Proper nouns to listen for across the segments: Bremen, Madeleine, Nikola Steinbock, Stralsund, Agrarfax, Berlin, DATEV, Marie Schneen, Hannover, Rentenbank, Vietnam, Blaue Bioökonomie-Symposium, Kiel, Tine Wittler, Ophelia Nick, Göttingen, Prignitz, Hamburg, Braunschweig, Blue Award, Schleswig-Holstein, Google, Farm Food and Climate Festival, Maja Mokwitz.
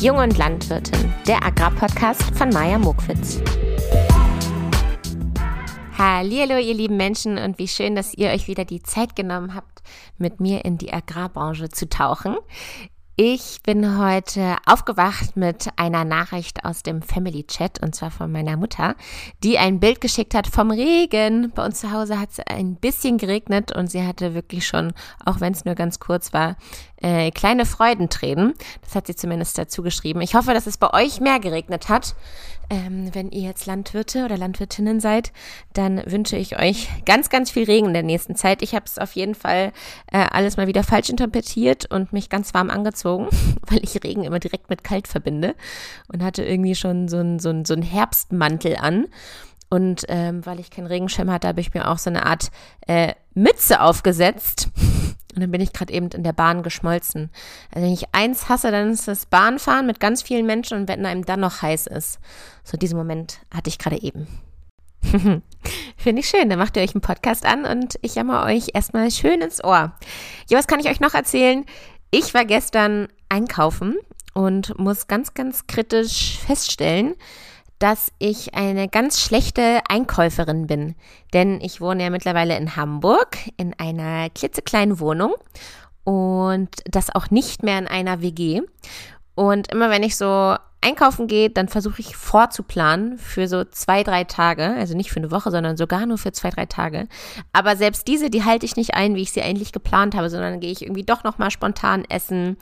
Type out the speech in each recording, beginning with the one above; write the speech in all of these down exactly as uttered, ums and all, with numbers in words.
Jung und Landwirtin, der Agrarpodcast von Maja Mokwitz. Hallihallo, ihr lieben Menschen, und wie schön, dass ihr euch wieder die Zeit genommen habt, mit mir in die Agrarbranche zu tauchen. Ich bin heute aufgewacht mit einer Nachricht aus dem Family Chat, und zwar von meiner Mutter, die ein Bild geschickt hat vom Regen. Bei uns zu Hause hat es ein bisschen geregnet und sie hatte wirklich schon, auch wenn es nur ganz kurz war, äh, kleine Freudentränen. Das hat sie zumindest dazu geschrieben. Ich hoffe, dass es bei euch mehr geregnet hat. Ähm, wenn ihr jetzt Landwirte oder Landwirtinnen seid, dann wünsche ich euch ganz, ganz viel Regen in der nächsten Zeit. Ich habe es auf jeden Fall äh, alles mal wieder falsch interpretiert und mich ganz warm angezogen, weil ich Regen immer direkt mit kalt verbinde, und hatte irgendwie schon so einen so so ein Herbstmantel an. Und ähm, weil ich keinen Regenschirm hatte, habe ich mir auch so eine Art äh, Mütze aufgesetzt. Und dann bin ich gerade eben in der Bahn geschmolzen. Also wenn ich eins hasse, dann ist das Bahnfahren mit ganz vielen Menschen und wenn einem dann noch heiß ist. So diesen Moment hatte ich gerade eben. Finde ich schön, dann macht ihr euch einen Podcast an und ich jammer euch erstmal schön ins Ohr. Ja, was kann ich euch noch erzählen? Ich war gestern einkaufen und muss ganz, ganz kritisch feststellen, dass ich eine ganz schlechte Einkäuferin bin, denn ich wohne ja mittlerweile in Hamburg in einer klitzekleinen Wohnung und das auch nicht mehr in einer W G. Und immer wenn ich so einkaufen gehe, dann versuche ich vorzuplanen für so zwei, drei Tage, also nicht für eine Woche, sondern sogar nur für zwei, drei Tage. Aber selbst diese, die halte ich nicht ein, wie ich sie eigentlich geplant habe, sondern gehe ich irgendwie doch nochmal spontan essen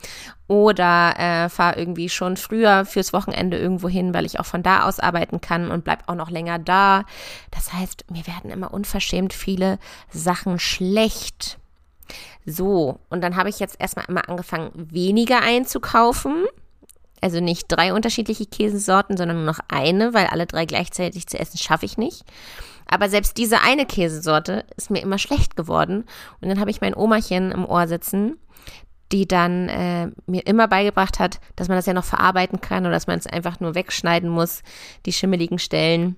oder äh, fahre irgendwie schon früher fürs Wochenende irgendwo hin, weil ich auch von da aus arbeiten kann und bleib auch noch länger da. Das heißt, mir werden immer unverschämt viele Sachen schlecht. So, und dann habe ich jetzt erstmal immer angefangen, weniger einzukaufen. Also nicht drei unterschiedliche Käsesorten, sondern nur noch eine, weil alle drei gleichzeitig zu essen schaffe ich nicht. Aber selbst diese eine Käsesorte ist mir immer schlecht geworden. Und dann habe ich mein Omachen im Ohr sitzen, die dann äh, mir immer beigebracht hat, dass man das ja noch verarbeiten kann oder dass man es einfach nur wegschneiden muss, die schimmeligen Stellen.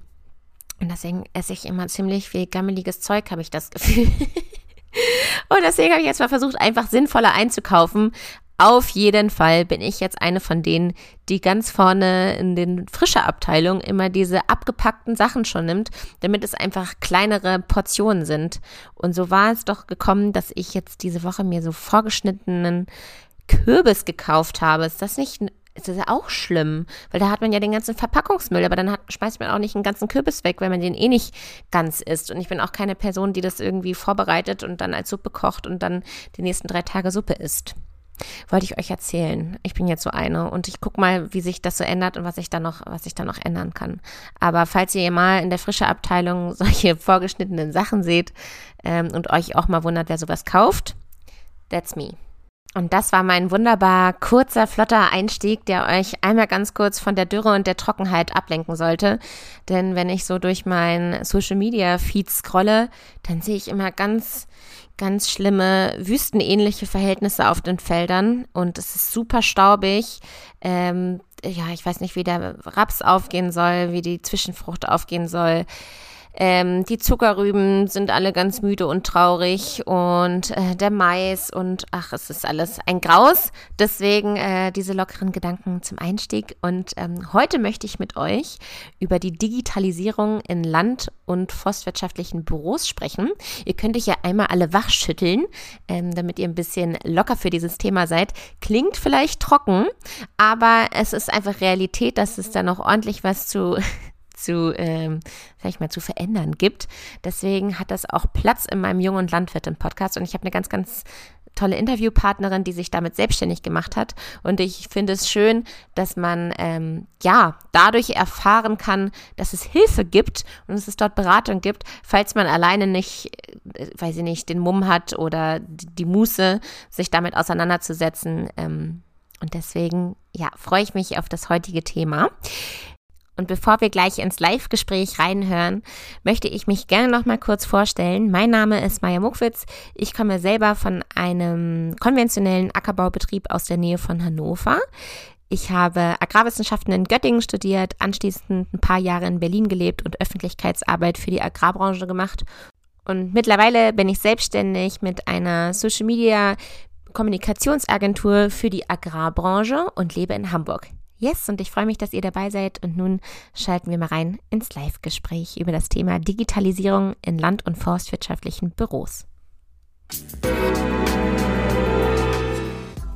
Und deswegen esse ich immer ziemlich viel gammeliges Zeug, habe ich das Gefühl. Und deswegen habe ich jetzt mal versucht, einfach sinnvoller einzukaufen. Auf jeden Fall bin ich jetzt eine von denen, die ganz vorne in den Frische-Abteilungen immer diese abgepackten Sachen schon nimmt, damit es einfach kleinere Portionen sind. Und so war es doch gekommen, dass ich jetzt diese Woche mir so vorgeschnittenen Kürbis gekauft habe. Ist das nicht, ist das auch schlimm? Weil da hat man ja den ganzen Verpackungsmüll, aber dann hat, schmeißt man auch nicht einen ganzen Kürbis weg, weil man den eh nicht ganz isst. Und ich bin auch keine Person, die das irgendwie vorbereitet und dann als Suppe kocht und dann die nächsten drei Tage Suppe isst. Wollte ich euch erzählen. Ich bin jetzt so eine und ich gucke mal, wie sich das so ändert und was ich da noch, was ich da noch ändern kann. Aber falls ihr mal in der frische Abteilung solche vorgeschnittenen Sachen seht ähm, und euch auch mal wundert, wer sowas kauft, that's me. Und das war mein wunderbar kurzer, flotter Einstieg, der euch einmal ganz kurz von der Dürre und der Trockenheit ablenken sollte. Denn wenn ich so durch mein Social-Media-Feed scrolle, dann sehe ich immer ganz... ganz schlimme, wüstenähnliche Verhältnisse auf den Feldern und es ist super staubig. Ähm, ja, ich weiß nicht, wie der Raps aufgehen soll, wie die Zwischenfrucht aufgehen soll. Ähm, die Zuckerrüben sind alle ganz müde und traurig und äh, der Mais und ach, es ist alles ein Graus. Deswegen äh, diese lockeren Gedanken zum Einstieg. Und ähm, heute möchte ich mit euch über die Digitalisierung in Land- und forstwirtschaftlichen Büros sprechen. Ihr könnt euch ja einmal alle wachschütteln, ähm, damit ihr ein bisschen locker für dieses Thema seid. Klingt vielleicht trocken, aber es ist einfach Realität, dass es da noch ordentlich was zu... zu, ähm, sag ich mal, zu verändern gibt. Deswegen hat das auch Platz in meinem Jung- und Landwirtin-Podcast und ich habe eine ganz, ganz tolle Interviewpartnerin, die sich damit selbstständig gemacht hat und ich finde es schön, dass man ähm, ja dadurch erfahren kann, dass es Hilfe gibt und dass es dort Beratung gibt, falls man alleine nicht, äh, weiß ich nicht, den Mumm hat oder die Muße, sich damit auseinanderzusetzen ähm, und deswegen, ja, freue ich mich auf das heutige Thema. Und bevor wir gleich ins Live-Gespräch reinhören, möchte ich mich gerne noch mal kurz vorstellen. Mein Name ist Maja Mokwitz. Ich komme selber von einem konventionellen Ackerbaubetrieb aus der Nähe von Hannover. Ich habe Agrarwissenschaften in Göttingen studiert, anschließend ein paar Jahre in Berlin gelebt und Öffentlichkeitsarbeit für die Agrarbranche gemacht. Und mittlerweile bin ich selbstständig mit einer Social-Media-Kommunikationsagentur für die Agrarbranche und lebe in Hamburg. Yes, und ich freue mich, dass ihr dabei seid. Und nun schalten wir mal rein ins Live-Gespräch über das Thema Digitalisierung in land- und forstwirtschaftlichen Büros.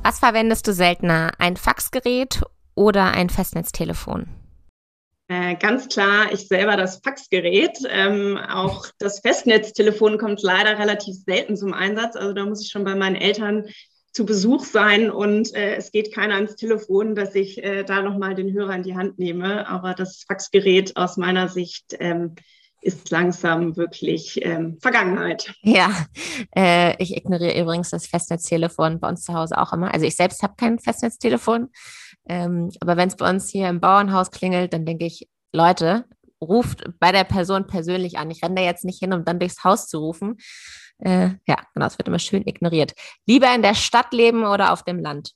Was verwendest du seltener? Ein Faxgerät oder ein Festnetztelefon? Äh, ganz klar, ich selber das Faxgerät. Ähm, auch das Festnetztelefon kommt leider relativ selten zum Einsatz. Also da muss ich schon bei meinen Eltern zu Besuch sein und äh, es geht keiner ans Telefon, dass ich äh, da nochmal den Hörer in die Hand nehme. Aber das Faxgerät aus meiner Sicht ähm, ist langsam wirklich ähm, Vergangenheit. Ja, äh, ich ignoriere übrigens das Festnetztelefon bei uns zu Hause auch immer. Also ich selbst habe kein Festnetztelefon, ähm, aber wenn es bei uns hier im Bauernhaus klingelt, dann denke ich, Leute, ruft bei der Person persönlich an. Ich renne da jetzt nicht hin, um dann durchs Haus zu rufen. Äh, ja, genau, es wird immer schön ignoriert. Lieber in der Stadt leben oder auf dem Land?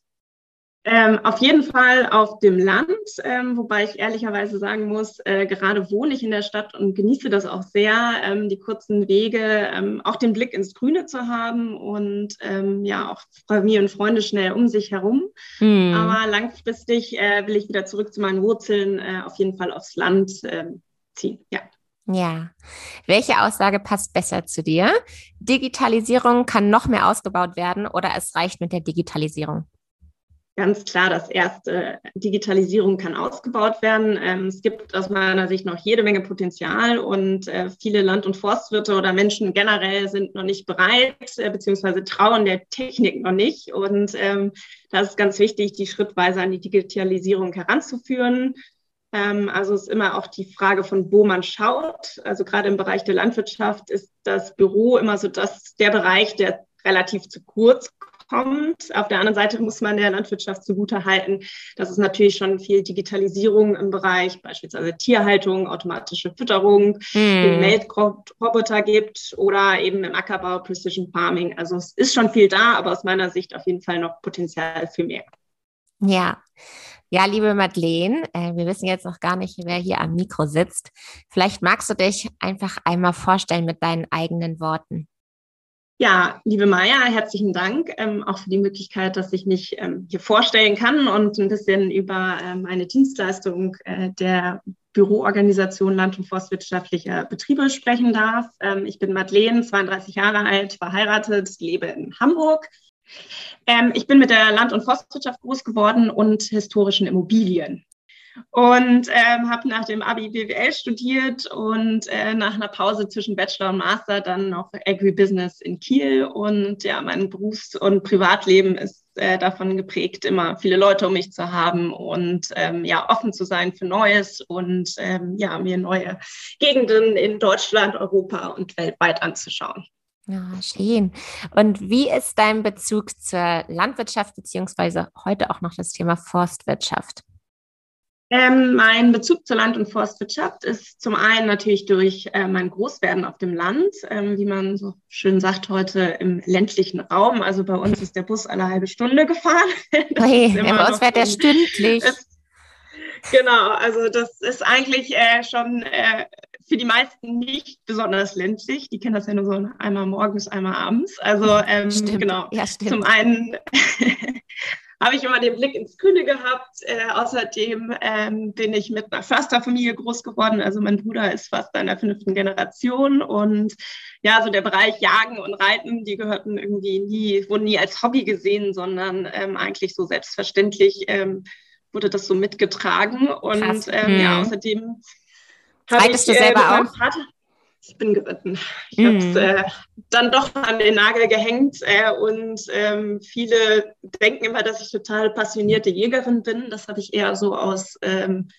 Ähm, auf jeden Fall auf dem Land, ähm, wobei ich ehrlicherweise sagen muss, äh, gerade wohne ich in der Stadt und genieße das auch sehr, ähm, die kurzen Wege, ähm, auch den Blick ins Grüne zu haben und ähm, ja auch Familie und Freunde schnell um sich herum. Hm. Aber langfristig äh, will ich wieder zurück zu meinen Wurzeln, äh, auf jeden Fall aufs Land äh, ziehen, ja. Ja, welche Aussage passt besser zu dir? Digitalisierung kann noch mehr ausgebaut werden oder es reicht mit der Digitalisierung? Ganz klar, das erste, Digitalisierung kann ausgebaut werden. Es gibt aus meiner Sicht noch jede Menge Potenzial und viele Land- und Forstwirte oder Menschen generell sind noch nicht bereit, beziehungsweise trauen der Technik noch nicht. Und da ist ganz wichtig, die schrittweise an die Digitalisierung heranzuführen. Also es ist immer auch die Frage von, wo man schaut. Also gerade im Bereich der Landwirtschaft ist das Büro immer so das, der Bereich, der relativ zu kurz kommt. Auf der anderen Seite muss man der Landwirtschaft zugutehalten, dass es natürlich schon viel Digitalisierung im Bereich beispielsweise Tierhaltung, automatische Fütterung, hm. Melkroboter gibt oder eben im Ackerbau, Precision Farming. Also es ist schon viel da, aber aus meiner Sicht auf jeden Fall noch Potenzial für mehr. Ja, ja, liebe Madeleine, äh, wir wissen jetzt noch gar nicht, wer hier am Mikro sitzt. Vielleicht magst du dich einfach einmal vorstellen mit deinen eigenen Worten. Ja, liebe Maja, herzlichen Dank ähm, auch für die Möglichkeit, dass ich mich ähm, hier vorstellen kann und ein bisschen über äh, meine Dienstleistung äh, der Büroorganisation Land- und Forstwirtschaftlicher Betriebe sprechen darf. Ähm, ich bin Madeleine, zweiunddreißig Jahre alt, verheiratet, lebe in Hamburg. Ähm, ich bin mit der Land- und Forstwirtschaft groß geworden und historischen Immobilien und ähm, habe nach dem Abi B W L studiert und äh, nach einer Pause zwischen Bachelor und Master dann noch Agribusiness in Kiel. Und ja, mein Berufs- und Privatleben ist äh, davon geprägt, immer viele Leute um mich zu haben und ähm, ja offen zu sein für Neues und ähm, ja mir neue Gegenden in Deutschland, Europa und weltweit anzuschauen. Ja, schön. Und wie ist dein Bezug zur Landwirtschaft beziehungsweise heute auch noch das Thema Forstwirtschaft? Ähm, mein Bezug zur Land- und Forstwirtschaft ist zum einen natürlich durch äh, mein Großwerden auf dem Land, ähm, wie man so schön sagt heute im ländlichen Raum. Also bei uns ist der Bus alle halbe Stunde gefahren. Hey, bei uns fährt der stündlich. Genau, also das ist eigentlich äh, schon äh, für die meisten nicht besonders ländlich. Die kennen das ja nur so einmal morgens, einmal abends. Also ähm, genau, ja, zum einen habe ich immer den Blick ins Grüne gehabt. Äh, außerdem ähm, bin ich mit einer Försterfamilie groß geworden. Also mein Bruder ist fast in der fünften Generation. Und ja, so der Bereich Jagen und Reiten, die gehörten irgendwie nie, wurden nie als Hobby gesehen, sondern ähm, eigentlich so selbstverständlich ähm, wurde das so mitgetragen. Und ähm, ja, außerdem habe ich, du selber äh, auch? Meinem Vater, ich bin geritten. Ich mm. habe es äh, dann doch an den Nagel gehängt. Äh, und ähm, viele denken immer, dass ich total passionierte Jägerin bin. Das habe ich eher so aus, ähm,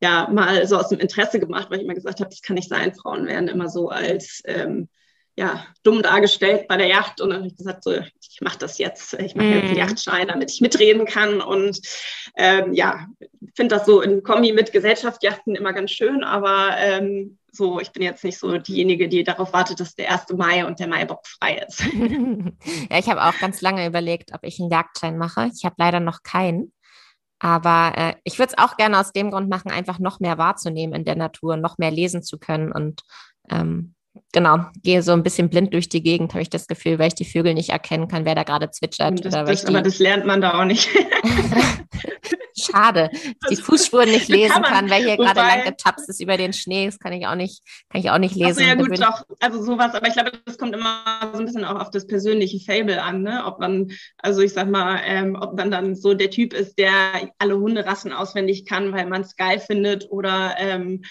ja, mal so aus dem Interesse gemacht, weil ich immer gesagt habe, das kann nicht sein. Frauen werden immer so als ähm, ja, dumm dargestellt bei der Jagd. Und dann habe ich gesagt, so, ich mache das jetzt. Ich mache jetzt einen Jagdschein, damit ich mitreden kann. Und ähm, ja, finde das so in Kombi mit Gesellschaftsjachten immer ganz schön. Aber ähm, so, ich bin jetzt nicht so diejenige, die darauf wartet, dass der erste Mai und der Maibock frei ist. Ja, ich habe auch ganz lange überlegt, ob ich einen Jagdschein mache. Ich habe leider noch keinen. Aber äh, ich würde es auch gerne aus dem Grund machen, einfach noch mehr wahrzunehmen in der Natur, noch mehr lesen zu können und ähm, Genau, gehe so ein bisschen blind durch die Gegend, habe ich das Gefühl, weil ich die Vögel nicht erkennen kann, wer da gerade zwitschert. Das, oder das, die... Aber das lernt man da auch nicht. Schade, dass ich die Fußspuren nicht lesen kann, kann weil hier wobei, gerade lang getapst ist über den Schnee. Das kann ich auch nicht, kann ich auch nicht lesen. Also ja gut, doch, also sowas, aber ich glaube, das kommt immer so ein bisschen auch auf das persönliche Fable an, ne? Ob man, also ich sag mal, ähm, ob man dann so der Typ ist, der alle Hunderassen auswendig kann, weil man es geil findet oder ähm,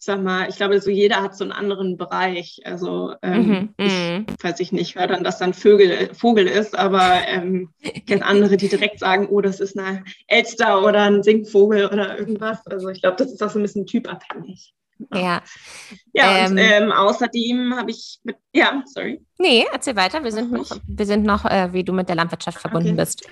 ich sag mal, ich glaube, so jeder hat so einen anderen Bereich. Also ähm, mhm, ich, weiß ich nicht, wer dann das dann Vögel, Vogel ist, aber ähm, ich kenne andere, die direkt sagen, oh, das ist eine Elster oder ein Singvogel oder irgendwas. Also ich glaube, das ist auch so ein bisschen typabhängig. Ja. Ja, ähm, und ähm, außerdem habe ich mit, ja, sorry. Nee, erzähl weiter. Wir sind noch, wir sind noch äh, wie du mit der Landwirtschaft verbunden okay. bist.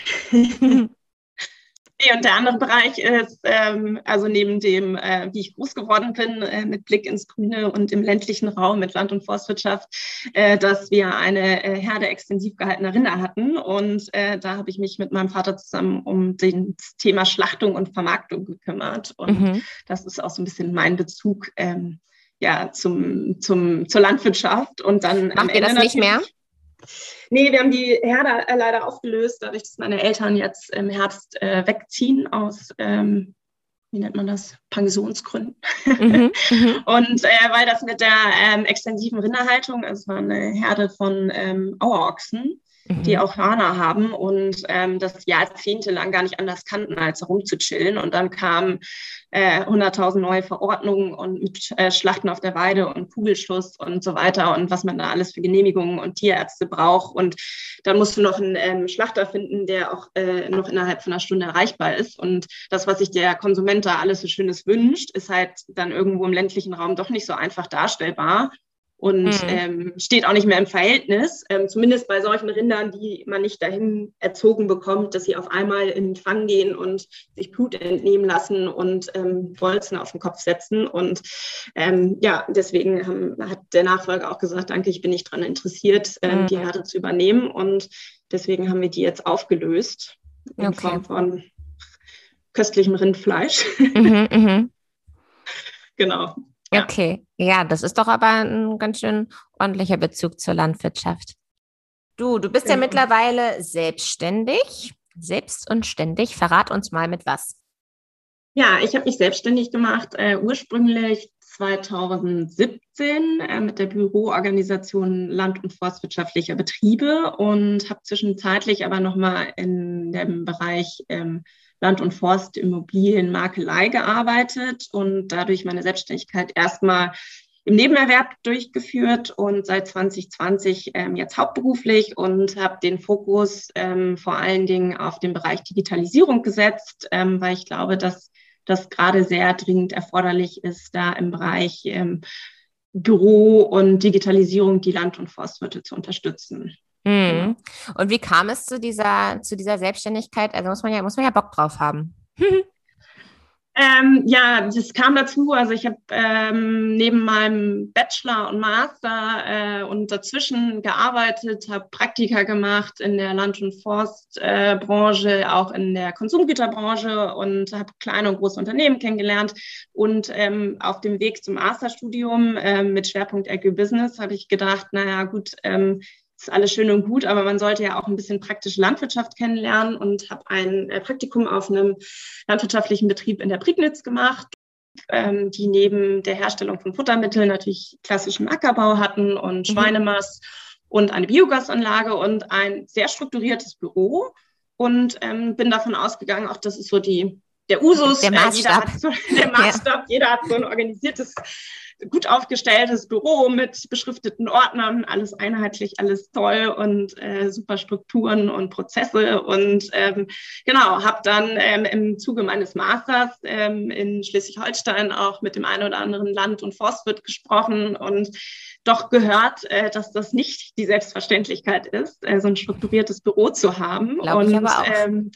Und der andere Bereich ist, ähm, also neben dem, äh, wie ich groß geworden bin, äh, mit Blick ins Grüne und im ländlichen Raum mit Land- und Forstwirtschaft, äh, dass wir eine äh, Herde extensiv gehaltener Rinder hatten. Und äh, da habe ich mich mit meinem Vater zusammen um das Thema Schlachtung und Vermarktung gekümmert. Und mhm. das ist auch so ein bisschen mein Bezug ähm, ja, zum, zum, zur Landwirtschaft. Und dann macht ihr das nicht mehr? Nee, wir haben die Herde leider aufgelöst, dadurch, dass meine Eltern jetzt im Herbst äh, wegziehen aus, ähm, wie nennt man das, Pensionsgründen. Mhm, und äh, weil das mit der ähm, extensiven Rinderhaltung, also es war eine Herde von ähm, Auerochsen, mhm. die auch Hörner haben und ähm, das jahrzehntelang gar nicht anders kannten, als herumzuchillen. Und dann kamen äh, hunderttausend neue Verordnungen und mit äh, Schlachten auf der Weide und Kugelschuss und so weiter und was man da alles für Genehmigungen und Tierärzte braucht. Und dann musst du noch einen ähm, Schlachter finden, der auch äh, noch innerhalb von einer Stunde erreichbar ist. Und das, was sich der Konsument da alles so Schönes wünscht, ist halt dann irgendwo im ländlichen Raum doch nicht so einfach darstellbar. Und mhm. ähm, steht auch nicht mehr im Verhältnis, ähm, zumindest bei solchen Rindern, die man nicht dahin erzogen bekommt, dass sie auf einmal in den Fang gehen und sich Blut entnehmen lassen und ähm, Bolzen auf den Kopf setzen. Und ähm, ja, deswegen haben, hat der Nachfolger auch gesagt, danke, ich bin nicht daran interessiert, ähm, mhm. die Herde zu übernehmen. Und deswegen haben wir die jetzt aufgelöst in okay. Form von köstlichem Rindfleisch. Mhm, mhm. Genau. Ja. Okay, ja, das ist doch aber ein ganz schön ordentlicher Bezug zur Landwirtschaft. Du, du bist ja, ja mittlerweile selbstständig, selbst und ständig. Verrat uns mal mit was. Ja, ich habe mich selbstständig gemacht, äh, ursprünglich zweitausendsiebzehn äh, mit der Büroorganisation Land- und Forstwirtschaftlicher Betriebe und habe zwischenzeitlich aber nochmal in dem Bereich ähm, Land- und Forst, Immobilien, Makelei gearbeitet und dadurch meine Selbstständigkeit erstmal im Nebenerwerb durchgeführt und seit zwanzig zwanzig ähm, jetzt hauptberuflich und habe den Fokus ähm, vor allen Dingen auf den Bereich Digitalisierung gesetzt, ähm, weil ich glaube, dass das gerade sehr dringend erforderlich ist, da im Bereich ähm, Büro und Digitalisierung die Land- und Forstwirte zu unterstützen. Mhm. Und wie kam es zu dieser, zu dieser Selbstständigkeit? Also muss man ja, muss man ja Bock drauf haben. Ähm, ja, das kam dazu. Also ich habe ähm, neben meinem Bachelor und Master äh, und dazwischen gearbeitet, habe Praktika gemacht in der Land- und Forstbranche, äh, auch in der Konsumgüterbranche und habe kleine und große Unternehmen kennengelernt. Und ähm, auf dem Weg zum Masterstudium äh, mit Schwerpunkt Agribusiness habe ich gedacht, naja gut, ähm, ist alles schön und gut, aber man sollte ja auch ein bisschen praktische Landwirtschaft kennenlernen und habe ein Praktikum auf einem landwirtschaftlichen Betrieb in der Prignitz gemacht, ähm, die neben der Herstellung von Futtermitteln natürlich klassischen Ackerbau hatten und Schweinemast mhm. und eine Biogasanlage und ein sehr strukturiertes Büro und ähm, bin davon ausgegangen, auch das ist so die der Usus, der Maßstab, äh, jeder, hat so, der Maßstab ja. jeder hat so ein organisiertes gut aufgestelltes Büro mit beschrifteten Ordnern, alles einheitlich, alles toll und äh, super Strukturen und Prozesse. Und ähm, genau, habe dann ähm, im Zuge meines Masters ähm, in Schleswig-Holstein auch mit dem einen oder anderen Land- und Forstwirt gesprochen und doch gehört, äh, dass das nicht die Selbstverständlichkeit ist, äh, so ein strukturiertes Büro zu haben. Glaub und ich aber auch. Ähm,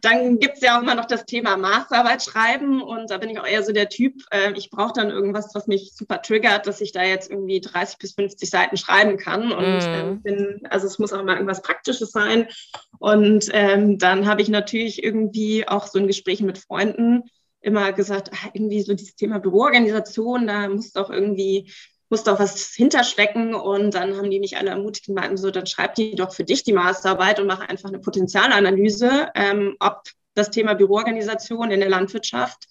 dann gibt es ja auch immer noch das Thema Masterarbeit schreiben und da bin ich auch eher so der Typ, äh, ich brauche dann irgendwas, was mich super triggert, dass ich da jetzt irgendwie dreißig bis fünfzig Seiten schreiben kann und mm. äh, bin, also es muss auch mal irgendwas Praktisches sein und ähm, dann habe ich natürlich irgendwie auch so in Gesprächen mit Freunden immer gesagt, ach, irgendwie so dieses Thema Büroorganisation, da muss doch irgendwie muss doch was hinterstecken und dann haben die mich alle ermutigt und meinten so, dann schreib die doch für dich die Masterarbeit und mach einfach eine Potenzialanalyse, ähm, ob das Thema Büroorganisation in der Landwirtschaft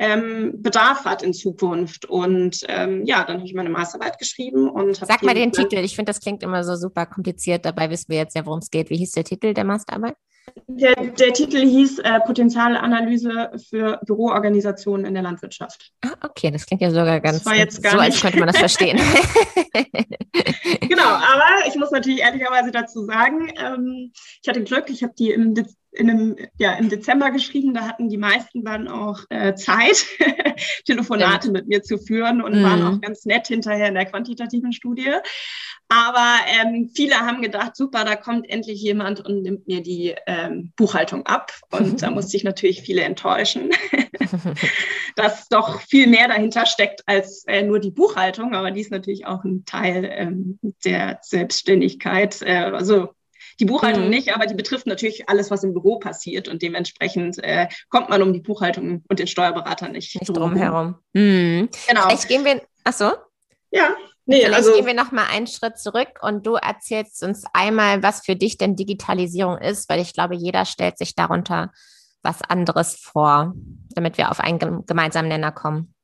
ähm, Bedarf hat in Zukunft. Und ähm, ja, dann habe ich meine Masterarbeit geschrieben. Und sag mal den Titel, ich finde, das klingt immer so super kompliziert, dabei wissen wir jetzt ja, worum es geht. Wie hieß der Titel der Masterarbeit? Der, der Titel hieß äh, Potenzialanalyse für Büroorganisationen in der Landwirtschaft. Ah, okay, das klingt ja sogar ganz so, als könnte man das verstehen. Genau, aber ich muss natürlich ehrlicherweise dazu sagen, ähm, ich hatte Glück, ich habe die im, De- in einem, ja, im Dezember geschrieben, da hatten die meisten dann auch äh, Zeit, Telefonate ja. mit mir zu führen und mhm. waren auch ganz nett hinterher in der quantitativen Studie. Aber ähm, viele haben gedacht, super, da kommt endlich jemand und nimmt mir die ähm, Buchhaltung ab. Und da musste ich natürlich viele enttäuschen, dass doch viel mehr dahinter steckt als äh, nur die Buchhaltung. Aber die ist natürlich auch ein Teil ähm, der Selbstständigkeit. Äh, also die Buchhaltung mhm. nicht, aber die betrifft natürlich alles, was im Büro passiert. Und dementsprechend äh, kommt man um die Buchhaltung und den Steuerberater nicht, nicht drum herum. Mhm. Genau. Vielleicht gehen wir... Ach so? Ja. Nee, Vielleicht also, gehen wir noch mal einen Schritt zurück und du erzählst uns einmal, was für dich denn Digitalisierung ist, weil ich glaube, jeder stellt sich darunter was anderes vor, damit wir auf einen gemeinsamen Nenner kommen.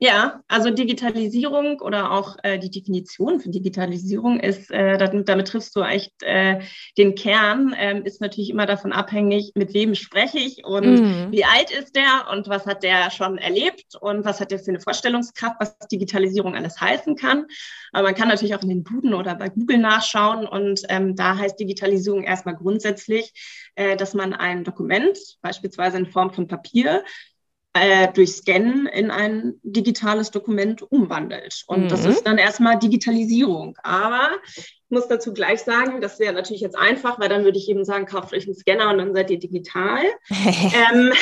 Ja, also Digitalisierung oder auch äh, die Definition für Digitalisierung ist, äh, damit, damit triffst du echt äh, den Kern, äh, ist natürlich immer davon abhängig, mit wem spreche ich und mhm. wie alt ist der und was hat der schon erlebt und was hat der für eine Vorstellungskraft, was Digitalisierung alles heißen kann. Aber man kann natürlich auch in den Duden oder bei Google nachschauen und ähm, da heißt Digitalisierung erstmal grundsätzlich, äh, dass man ein Dokument, beispielsweise in Form von Papier, durch Scannen in ein digitales Dokument umwandelt. Und mhm. das ist dann erstmal Digitalisierung. Aber ich muss dazu gleich sagen, das wäre natürlich jetzt einfach, weil dann würde ich eben sagen, kauft euch einen Scanner und dann seid ihr digital. ähm,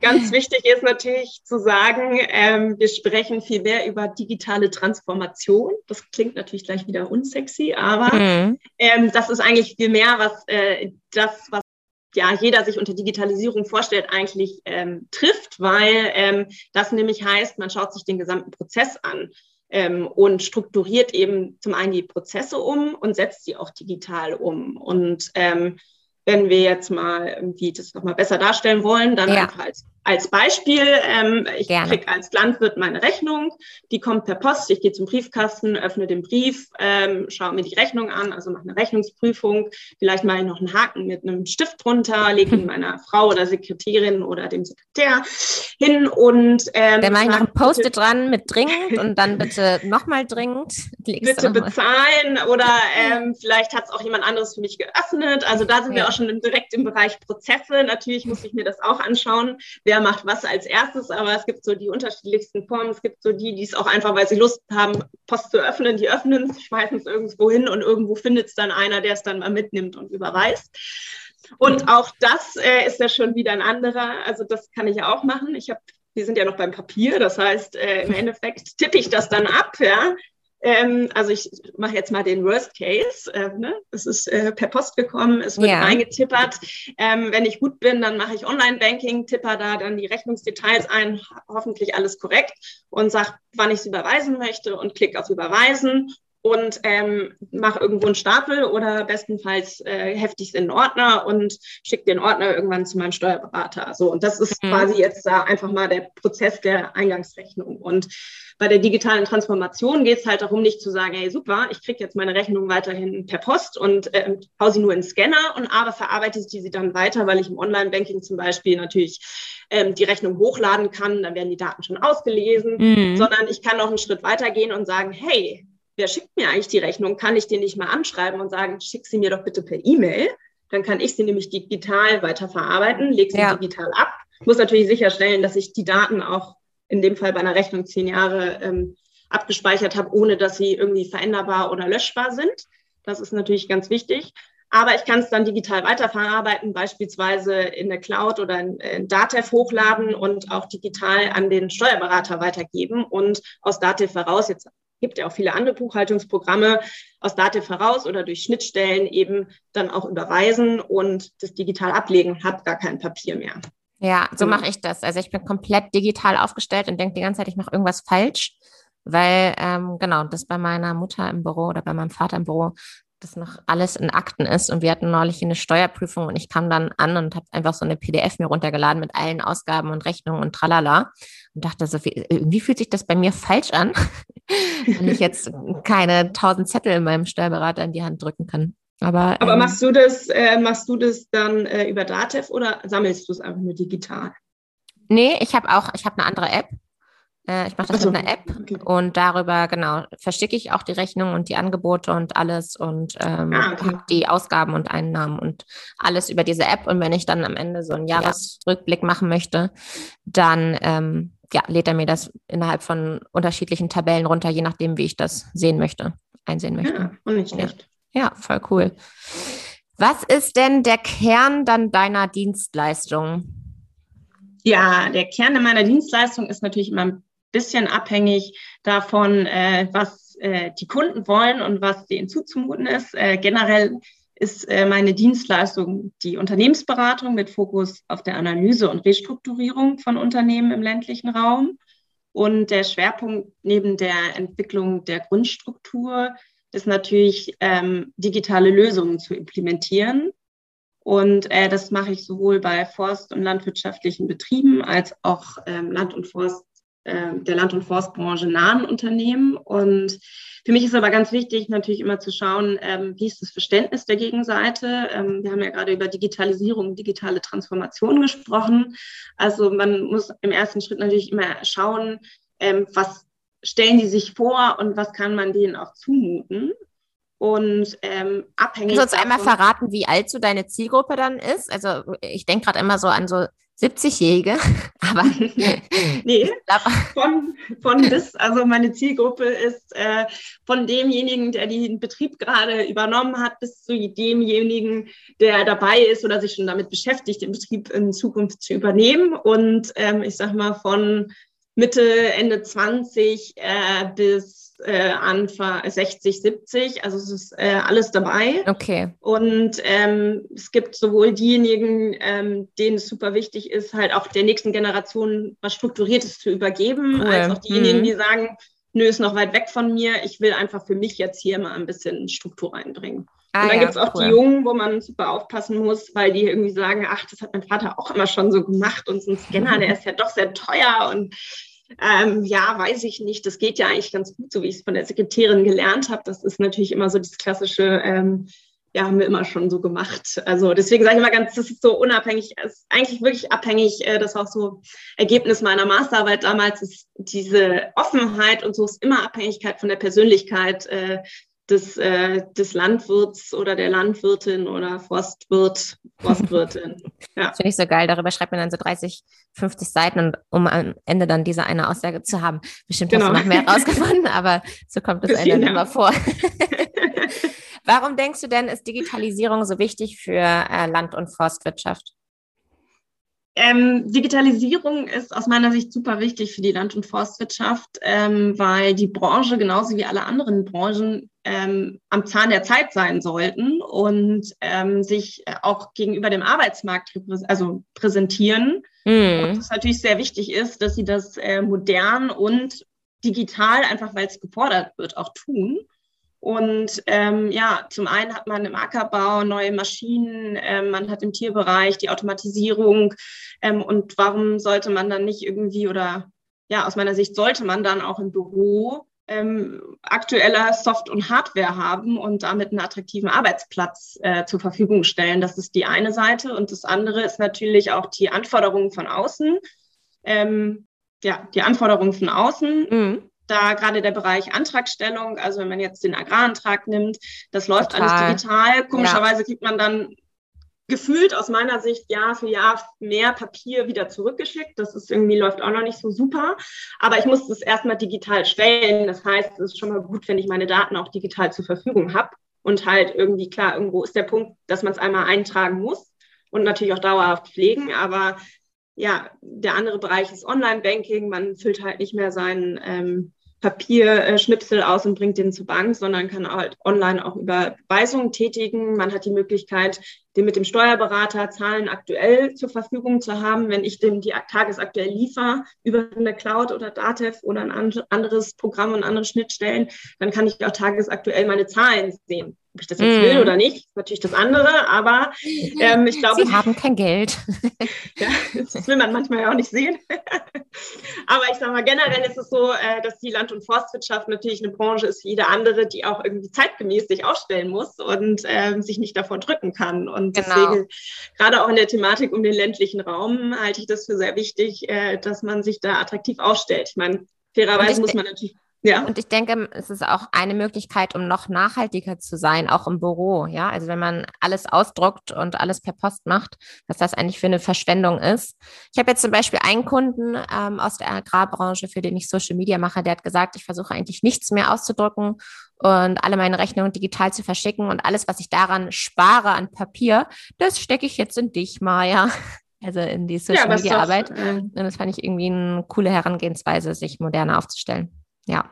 ganz wichtig ist natürlich zu sagen, ähm, wir sprechen viel mehr über digitale Transformation. Das klingt natürlich gleich wieder unsexy, aber mhm. ähm, das ist eigentlich viel mehr, was äh, das, was ja, jeder sich unter Digitalisierung vorstellt, eigentlich ähm, trifft, weil ähm, das nämlich heißt, man schaut sich den gesamten Prozess an ähm, und strukturiert eben zum einen die Prozesse um und setzt sie auch digital um. Und ähm, wenn wir jetzt mal irgendwie das nochmal besser darstellen wollen, dann ja. einfach als, als Beispiel, ähm, ich kriege als Landwirt meine Rechnung, die kommt per Post, ich gehe zum Briefkasten, öffne den Brief, ähm, schaue mir die Rechnung an, also mache eine Rechnungsprüfung, vielleicht mache ich noch einen Haken mit einem Stift drunter, lege ihn meiner Frau oder Sekretärin oder dem Sekretär hin und... Ähm, dann mache ich noch ein Post-it dran mit dringend und dann bitte nochmal dringend. Bitte noch bezahlen oder ähm, vielleicht hat es auch jemand anderes für mich geöffnet, also da sind ja. wir auch schon direkt im Bereich Prozesse. Natürlich muss ich mir das auch anschauen, wer macht was als erstes, aber es gibt so die unterschiedlichsten Formen. Es gibt so die, die es auch einfach, weil sie Lust haben, Post zu öffnen, die öffnen es, schmeißen es irgendwo hin und irgendwo findet es dann einer, der es dann mal mitnimmt und überweist. Und auch das äh, ist ja schon wieder ein anderer, also das kann ich ja auch machen. Ich habe, wir sind ja noch beim Papier, das heißt, äh, im Endeffekt tippe ich das dann ab, ja. Ähm, also ich mache jetzt mal den Worst Case. Äh, ne? Es ist äh, per Post gekommen, es wird yeah. eingetippert. Ähm, wenn ich gut bin, dann mache ich Online-Banking, tippe da dann die Rechnungsdetails ein, hoffentlich alles korrekt und sage, wann ich es überweisen möchte und klicke auf Überweisen und ähm, mache irgendwo einen Stapel oder bestenfalls äh, hefte ich es in einen Ordner und schicke den Ordner irgendwann zu meinem Steuerberater. So, und das ist mhm. quasi jetzt da einfach mal der Prozess der Eingangsrechnung. Und bei der digitalen Transformation geht es halt darum, nicht zu sagen, hey, super, ich kriege jetzt meine Rechnung weiterhin per Post und äh, hau sie nur in den Scanner, und aber verarbeite ich sie dann weiter, weil ich im Online-Banking zum Beispiel natürlich ähm, die Rechnung hochladen kann, dann werden die Daten schon ausgelesen, mhm. sondern ich kann noch einen Schritt weitergehen und sagen, hey, wer schickt mir eigentlich die Rechnung? Kann ich den nicht mal anschreiben und sagen, schick sie mir doch bitte per E-Mail? Dann kann ich sie nämlich digital weiterverarbeiten, lege sie ja. digital ab. Ich muss natürlich sicherstellen, dass ich die Daten auch in dem Fall bei einer Rechnung zehn Jahre ähm, abgespeichert habe, ohne dass sie irgendwie veränderbar oder löschbar sind. Das ist natürlich ganz wichtig. Aber ich kann es dann digital weiterverarbeiten, beispielsweise in der Cloud oder in, in DATEV hochladen und auch digital an den Steuerberater weitergeben und aus DATEV heraus jetzt gibt ja auch viele andere Buchhaltungsprogramme, aus DATEV heraus oder durch Schnittstellen eben dann auch überweisen und das digital ablegen, habe gar kein Papier mehr. Ja, so mache ich das. Also ich bin komplett digital aufgestellt und denke die ganze Zeit, ich mache irgendwas falsch, weil ähm, genau, das bei meiner Mutter im Büro oder bei meinem Vater im Büro das noch alles in Akten ist. Und wir hatten neulich eine Steuerprüfung und ich kam dann an und habe einfach so eine P D F mir runtergeladen mit allen Ausgaben und Rechnungen und tralala. Und dachte so, irgendwie fühlt sich das bei mir falsch an, wenn ich jetzt keine tausend Zettel in meinem Steuerberater in die Hand drücken kann. Aber, Aber ähm, machst du das, äh, machst du das dann äh, über DATEV oder sammelst du es einfach nur digital? Nee, ich habe auch, ich habe eine andere App. Ich mache das so mit einer App, okay. Und darüber, genau, verstecke ich auch die Rechnung und die Angebote und alles und ähm, ah, okay. Habe die Ausgaben und Einnahmen und alles über diese App. Und wenn ich dann am Ende so einen Jahresrückblick ja. machen möchte, dann ähm, ja, lädt er mir das innerhalb von unterschiedlichen Tabellen runter, je nachdem, wie ich das sehen möchte, einsehen möchte. Ja, und nicht schlecht. Ja. ja, voll cool. Was ist denn der Kern dann deiner Dienstleistung? Ja, der Kern meiner Dienstleistung ist natürlich immer bisschen abhängig davon, äh, was äh, die Kunden wollen und was denen zuzumuten ist. Äh, generell ist äh, meine Dienstleistung die Unternehmensberatung mit Fokus auf der Analyse und Restrukturierung von Unternehmen im ländlichen Raum. Und der Schwerpunkt neben der Entwicklung der Grundstruktur ist natürlich, ähm, digitale Lösungen zu implementieren. Und äh, das mache ich sowohl bei Forst- und landwirtschaftlichen Betrieben als auch ähm, Land- und Forst der Land- und Forstbranche nahen Unternehmen. Und für mich ist aber ganz wichtig, natürlich immer zu schauen, ähm, wie ist das Verständnis der Gegenseite. Ähm, wir haben ja gerade über Digitalisierung, digitale Transformation gesprochen. Also man muss im ersten Schritt natürlich immer schauen, ähm, was stellen die sich vor und was kann man denen auch zumuten. Und ähm, abhängig... Kannst du uns einmal verraten, wie alt so deine Zielgruppe dann ist? Also ich denke gerade immer so an so siebzigjährige, aber... nee, von, von bis, also meine Zielgruppe ist äh, von demjenigen, der den Betrieb gerade übernommen hat, bis zu demjenigen, der dabei ist oder sich schon damit beschäftigt, den Betrieb in Zukunft zu übernehmen. Und ähm, ich sag mal von Mitte, Ende zwanzig äh, bis Äh, Anfang sechzig, siebzig, also es ist äh, alles dabei. Okay. Und ähm, es gibt sowohl diejenigen, ähm, denen es super wichtig ist, halt auch der nächsten Generation was Strukturiertes zu übergeben, cool. als auch diejenigen, mhm. die sagen, nö, ist noch weit weg von mir, ich will einfach für mich jetzt hier mal ein bisschen Struktur reinbringen. Ah, und dann ja, gibt es auch cool. die Jungen, wo man super aufpassen muss, weil die irgendwie sagen, ach, das hat mein Vater auch immer schon so gemacht und so ein Scanner, der ist ja doch sehr teuer und Ähm, ja, weiß ich nicht. Das geht ja eigentlich ganz gut, so wie ich es von der Sekretärin gelernt habe. Das ist natürlich immer so das klassische, ähm, ja, haben wir immer schon so gemacht. Also deswegen sage ich immer ganz, das ist so unabhängig, ist eigentlich wirklich abhängig. Äh, das war auch so Ergebnis meiner Masterarbeit damals, ist diese Offenheit und so ist immer Abhängigkeit von der Persönlichkeit äh, des, äh, des Landwirts oder der Landwirtin oder Forstwirt, Forstwirtin. Ja. Das finde ich so geil. Darüber schreibt man dann so dreißig, fünfzig Seiten, und um am Ende dann diese eine Aussage zu haben. Bestimmt genau. Hast du noch mehr rausgefunden, aber so kommt das einem dann immer vor. Warum denkst du denn, ist Digitalisierung so wichtig für äh, Land- und Forstwirtschaft? Ähm, Digitalisierung ist aus meiner Sicht super wichtig für die Land- und Forstwirtschaft, ähm, weil die Branche genauso wie alle anderen Branchen ähm, am Zahn der Zeit sein sollten und ähm, sich auch gegenüber dem Arbeitsmarkt reprä- also präsentieren. Mhm. Und es natürlich sehr wichtig ist, dass sie das äh, modern und digital, einfach weil es gefordert wird, auch tun. Und ähm, ja, zum einen hat man im Ackerbau neue Maschinen, äh, man hat im Tierbereich die Automatisierung. Ähm, und warum sollte man dann nicht irgendwie, oder ja, aus meiner Sicht sollte man dann auch im Büro ähm, aktuelle Soft- und Hardware haben und damit einen attraktiven Arbeitsplatz äh, zur Verfügung stellen. Das ist die eine Seite. Und das andere ist natürlich auch die Anforderungen von außen. Ähm, ja, die Anforderungen von außen. Mhm. Da gerade der Bereich Antragstellung, also wenn man jetzt den Agrarantrag nimmt, das läuft Total. alles digital. Komischerweise ja. kriegt man dann gefühlt aus meiner Sicht Jahr für Jahr mehr Papier wieder zurückgeschickt. Das ist irgendwie, läuft auch noch nicht so super. Aber ich muss das erstmal digital stellen. Das heißt, es ist schon mal gut, wenn ich meine Daten auch digital zur Verfügung habe. Und halt irgendwie, klar, irgendwo ist der Punkt, dass man es einmal eintragen muss und natürlich auch dauerhaft pflegen. Aber ja, der andere Bereich ist Online-Banking. Man füllt halt nicht mehr seinen ähm, Papierschnipsel aus und bringt den zur Bank, sondern kann halt online auch Überweisungen tätigen. Man hat die Möglichkeit, den mit dem Steuerberater Zahlen aktuell zur Verfügung zu haben. Wenn ich dem die tagesaktuell liefere über eine Cloud oder DATEV oder ein anderes Programm und andere Schnittstellen, dann kann ich auch tagesaktuell meine Zahlen sehen. ob ich das jetzt mm. will oder nicht, ist natürlich das andere, aber ähm, ich glaube... Sie haben kein Geld. Ja, das will man manchmal ja auch nicht sehen. Aber ich sage mal, generell ist es so, äh, dass die Land- und Forstwirtschaft natürlich eine Branche ist wie jede andere, die auch irgendwie zeitgemäß sich aufstellen muss und ähm, sich nicht davon drücken kann. Und genau. deswegen, gerade auch in der Thematik um den ländlichen Raum, halte ich das für sehr wichtig, äh, dass man sich da attraktiv aufstellt. Ich meine, fairerweise muss man natürlich... Ja. Und ich denke, es ist auch eine Möglichkeit, um noch nachhaltiger zu sein, auch im Büro. Ja, also wenn man alles ausdruckt und alles per Post macht, was das eigentlich für eine Verschwendung ist. Ich habe jetzt zum Beispiel einen Kunden ähm, aus der Agrarbranche, für den ich Social Media mache, der hat gesagt, ich versuche eigentlich nichts mehr auszudrucken und alle meine Rechnungen digital zu verschicken und alles, was ich daran spare an Papier, das stecke ich jetzt in dich, Maja. Also in die Social ja, Media Arbeit. Doch, ähm, und das fand ich irgendwie eine coole Herangehensweise, sich moderner aufzustellen. Ja,